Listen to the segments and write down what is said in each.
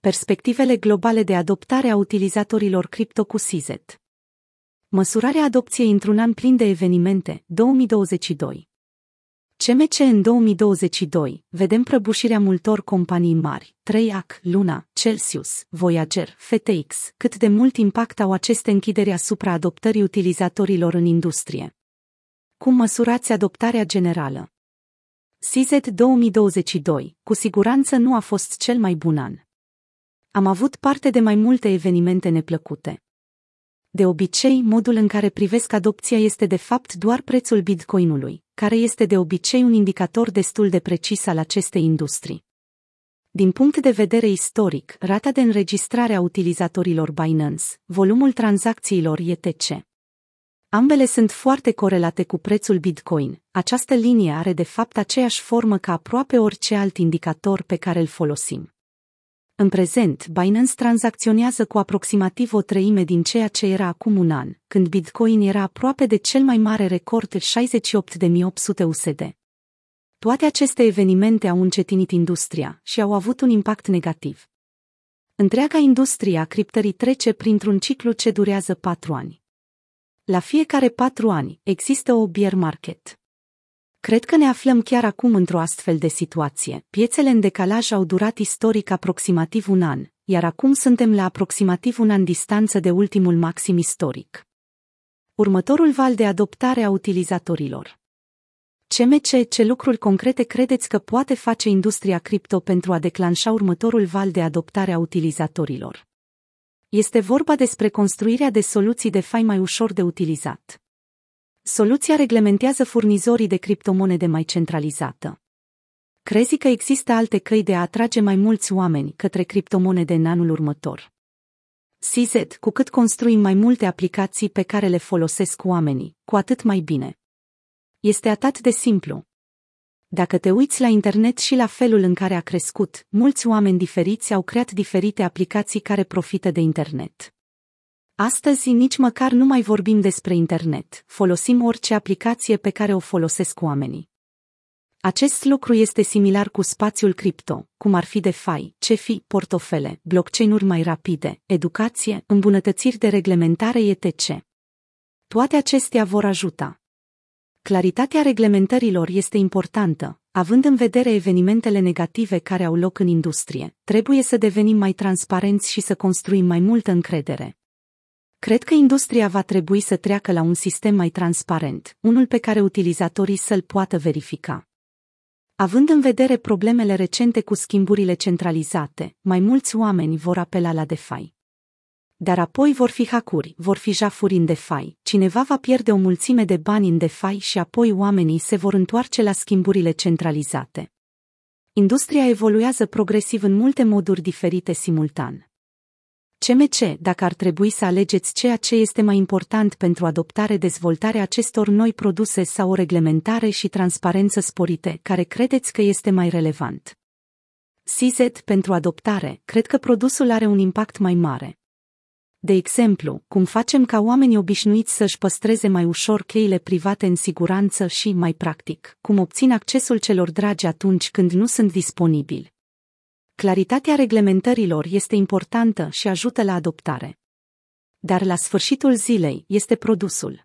Perspectivele globale de adoptare a utilizatorilor cripto cu CZ. Măsurarea adopției într-un an plin de evenimente, 2022. CMC în 2022, vedem prăbușirea multor companii mari, 3AC, Luna, Celsius, Voyager, FTX, cât de mult impact au aceste închideri asupra adoptării utilizatorilor în industrie. Cum măsurați adoptarea generală? CZ 2022, cu siguranță nu a fost cel mai bun an. Am avut parte de mai multe evenimente neplăcute. De obicei, modul în care privesc adopția este de fapt doar prețul Bitcoinului, care este de obicei un indicator destul de precis al acestei industrii. Din punct de vedere istoric, rata de înregistrare a utilizatorilor Binance, volumul tranzacțiilor ETC. Ambele sunt foarte corelate cu prețul Bitcoin. Această linie are de fapt aceeași formă ca aproape orice alt indicator pe care îl folosim. În prezent, Binance tranzacționează cu aproximativ 1/3 din ceea ce era acum un an, când Bitcoin era aproape de cel mai mare record, 68.800 USD. Toate aceste evenimente au încetinit industria și au avut un impact negativ. Întreaga industrie a criptării trece printr-un ciclu ce durează 4 ani. La fiecare 4 ani există o bear market. Cred că ne aflăm chiar acum într-o astfel de situație. Piețele în decalaj au durat istoric aproximativ un an, iar acum suntem la aproximativ un an distanță de ultimul maxim istoric. Următorul val de adoptare a utilizatorilor. CMC, ce lucruri concrete credeți că poate face industria cripto pentru a declanșa următorul val de adoptare a utilizatorilor? Este vorba despre construirea de soluții DeFi mai ușor de utilizat. Soluția reglementează furnizorii de criptomonede mai centralizată. Crezi că există alte căi de a atrage mai mulți oameni către criptomonede în anul următor? CZ, cu cât construim mai multe aplicații pe care le folosesc oamenii, cu atât mai bine. Este atât de simplu. Dacă te uiți la internet și la felul în care a crescut, mulți oameni diferiți au creat diferite aplicații care profită de internet. Astăzi nici măcar nu mai vorbim despre internet, folosim orice aplicație pe care o folosesc oamenii. Acest lucru este similar cu spațiul cripto, cum ar fi DeFi, CeFi, portofele, blockchain-uri mai rapide, educație, îmbunătățiri de reglementare ETC. Toate acestea vor ajuta. Claritatea reglementărilor este importantă, având în vedere evenimentele negative care au loc în industrie. Trebuie să devenim mai transparenți și să construim mai multă încredere. Cred că industria va trebui să treacă la un sistem mai transparent, unul pe care utilizatorii să-l poată verifica. Având în vedere problemele recente cu schimburile centralizate, mai mulți oameni vor apela la DeFi. Dar apoi vor fi hackuri, vor fi jafuri în DeFi, cineva va pierde o mulțime de bani în DeFi și apoi oamenii se vor întoarce la schimburile centralizate. Industria evoluează progresiv în multe moduri diferite simultan. CMC, dacă ar trebui să alegeți ceea ce este mai important pentru dezvoltarea acestor noi produse sau o reglementare și transparență sporite, care credeți că este mai relevant? CZ, pentru adoptare, cred că produsul are un impact mai mare. De exemplu, cum facem ca oamenii obișnuiți să-și păstreze mai ușor cheile private în siguranță și, mai practic, cum obțin accesul celor dragi atunci când nu sunt disponibili. Claritatea reglementărilor este importantă și ajută la adoptare. Dar la sfârșitul zilei este produsul.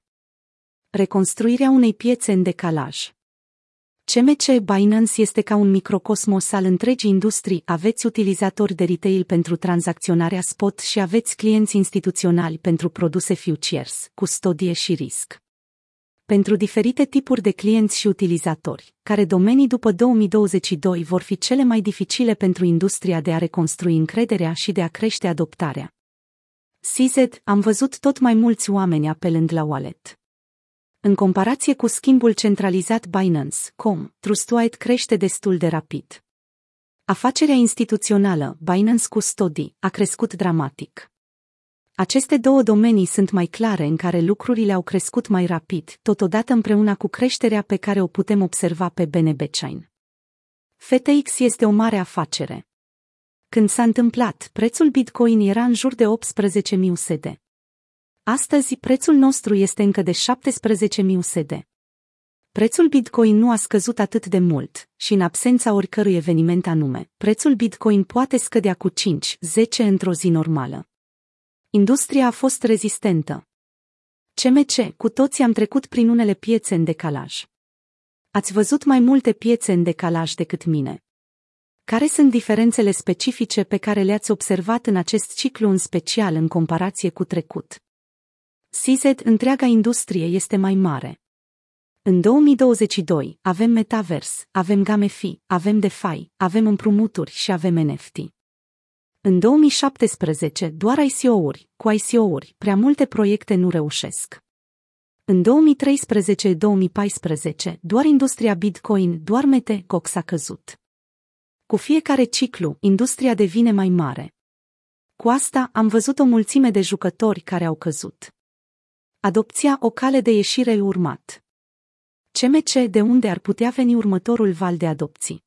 Reconstruirea unei piețe în decalaj. CMC, Binance este ca un microcosmos al întregii industrii. Aveți utilizatori de retail pentru tranzacționarea spot și aveți clienți instituționali pentru produse futures, custodie și risc. Pentru diferite tipuri de clienți și utilizatori, care domenii după 2022 vor fi cele mai dificile pentru industria de a reconstrui încrederea și de a crește adoptarea. CZ, am văzut tot mai mulți oameni apelând la wallet. În comparație cu schimbul centralizat Binance.com, Trust Wallet crește destul de rapid. Afacerea instituțională, Binance Custody, a crescut dramatic. Aceste două domenii sunt mai clare în care lucrurile au crescut mai rapid, totodată împreună cu creșterea pe care o putem observa pe BNB Chain. FTX este o mare afacere. Când s-a întâmplat, prețul Bitcoin era în jur de 18.000 USD. Astăzi, prețul nostru este încă de 17.000 USD. Prețul Bitcoin nu a scăzut atât de mult și în absența oricărui eveniment anume, prețul Bitcoin poate scădea cu 5-10 într-o zi normală. Industria a fost rezistentă. CMC, cu toții am trecut prin unele piețe în decalaj. Ați văzut mai multe piețe în decalaj decât mine. Care sunt diferențele specifice pe care le-ați observat în acest ciclu în special în comparație cu trecut? CZ, întreaga industrie este mai mare. În 2022 avem Metaverse, avem GameFi, avem DeFi, avem împrumuturi și avem NFT. În 2017 doar ICO-uri, cu ICO-uri prea multe proiecte nu reușesc. În 2013-2014 doar industria Bitcoin, doar Metaverse a căzut. Cu fiecare ciclu, industria devine mai mare. Cu asta am văzut o mulțime de jucători care au căzut. Adopția, o cale de ieșire e urmat. CMC, de unde ar putea veni următorul val de adopții?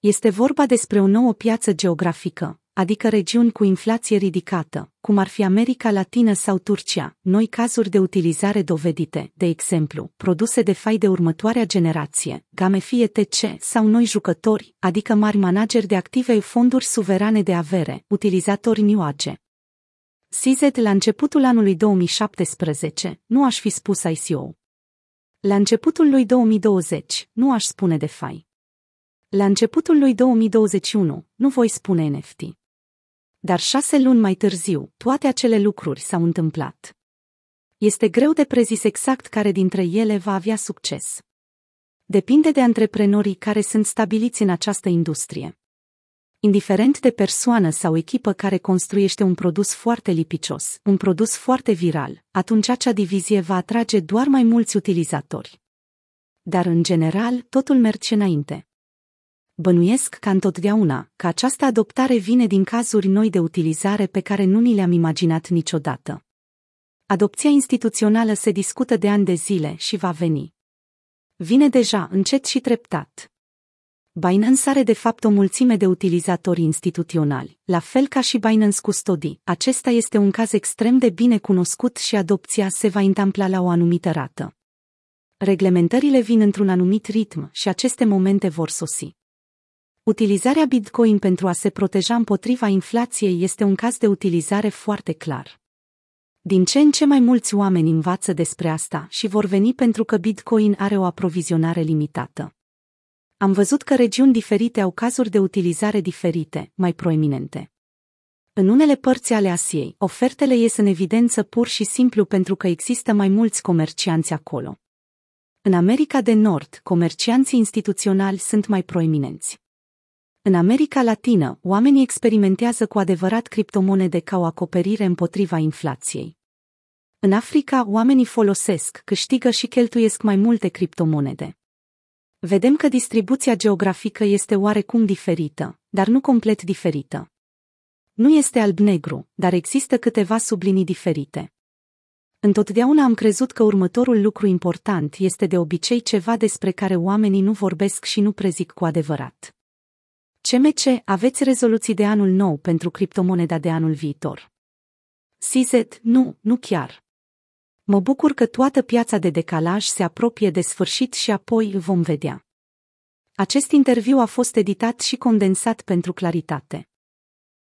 Este vorba despre o nouă piață geografică, adică regiuni cu inflație ridicată, cum ar fi America Latină sau Turcia, noi cazuri de utilizare dovedite, de exemplu, produse DeFi de următoarea generație, GameFi ETC sau noi jucători, adică mari manageri de active, fonduri suverane de avere, utilizatori new age. CZ, la începutul anului 2017, nu aș fi spus ICO. La începutul lui 2020, nu aș spune DeFi. La începutul lui 2021, nu voi spune NFT. Dar 6 luni mai târziu, toate acele lucruri s-au întâmplat. Este greu de prezis exact care dintre ele va avea succes. Depinde de antreprenorii care sunt stabiliți în această industrie. Indiferent de persoană sau echipă care construiește un produs foarte lipicios, un produs foarte viral, atunci acea divizie va atrage doar mai mulți utilizatori. Dar în general, totul merge înainte. Bănuiesc ca întotdeauna că această adoptare vine din cazuri noi de utilizare pe care nu ni le-am imaginat niciodată. Adopția instituțională se discută de ani de zile și va veni. Vine deja încet și treptat. Binance are de fapt o mulțime de utilizatori instituționali, la fel ca și Binance Custody. Acesta este un caz extrem de bine cunoscut și adopția se va întâmpla la o anumită rată. Reglementările vin într-un anumit ritm și aceste momente vor sosi. Utilizarea Bitcoin pentru a se proteja împotriva inflației este un caz de utilizare foarte clar. Din ce în ce mai mulți oameni învață despre asta și vor veni pentru că Bitcoin are o aprovizionare limitată. Am văzut că regiuni diferite au cazuri de utilizare diferite, mai proeminente. În unele părți ale Asiei, ofertele ies în evidență pur și simplu pentru că există mai mulți comercianți acolo. În America de Nord, comercianții instituționali sunt mai proeminenți. În America Latină, oamenii experimentează cu adevărat criptomonede ca o acoperire împotriva inflației. În Africa, oamenii folosesc, câștigă și cheltuiesc mai multe criptomonede. Vedem că distribuția geografică este oarecum diferită, dar nu complet diferită. Nu este alb-negru, dar există câteva sublinii diferite. Întotdeauna am crezut că următorul lucru important este de obicei ceva despre care oamenii nu vorbesc și nu prezic cu adevărat. CMC, aveți rezoluții de anul nou pentru criptomoneda de anul viitor? CZ, nu chiar. Mă bucur că toată piața de decalaj se apropie de sfârșit și apoi vom vedea. Acest interviu a fost editat și condensat pentru claritate.